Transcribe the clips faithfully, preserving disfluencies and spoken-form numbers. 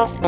Bye.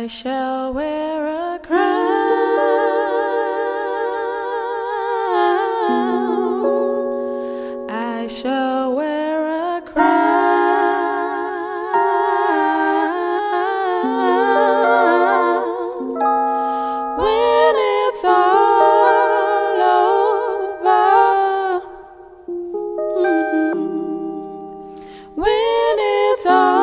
I shall wear a crown. I shall wear a crown. When it's all over, mm-hmm. When it's all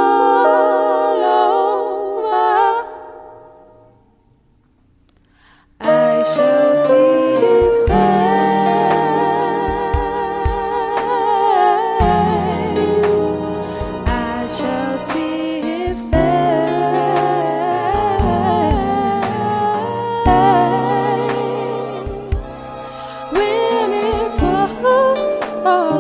oh.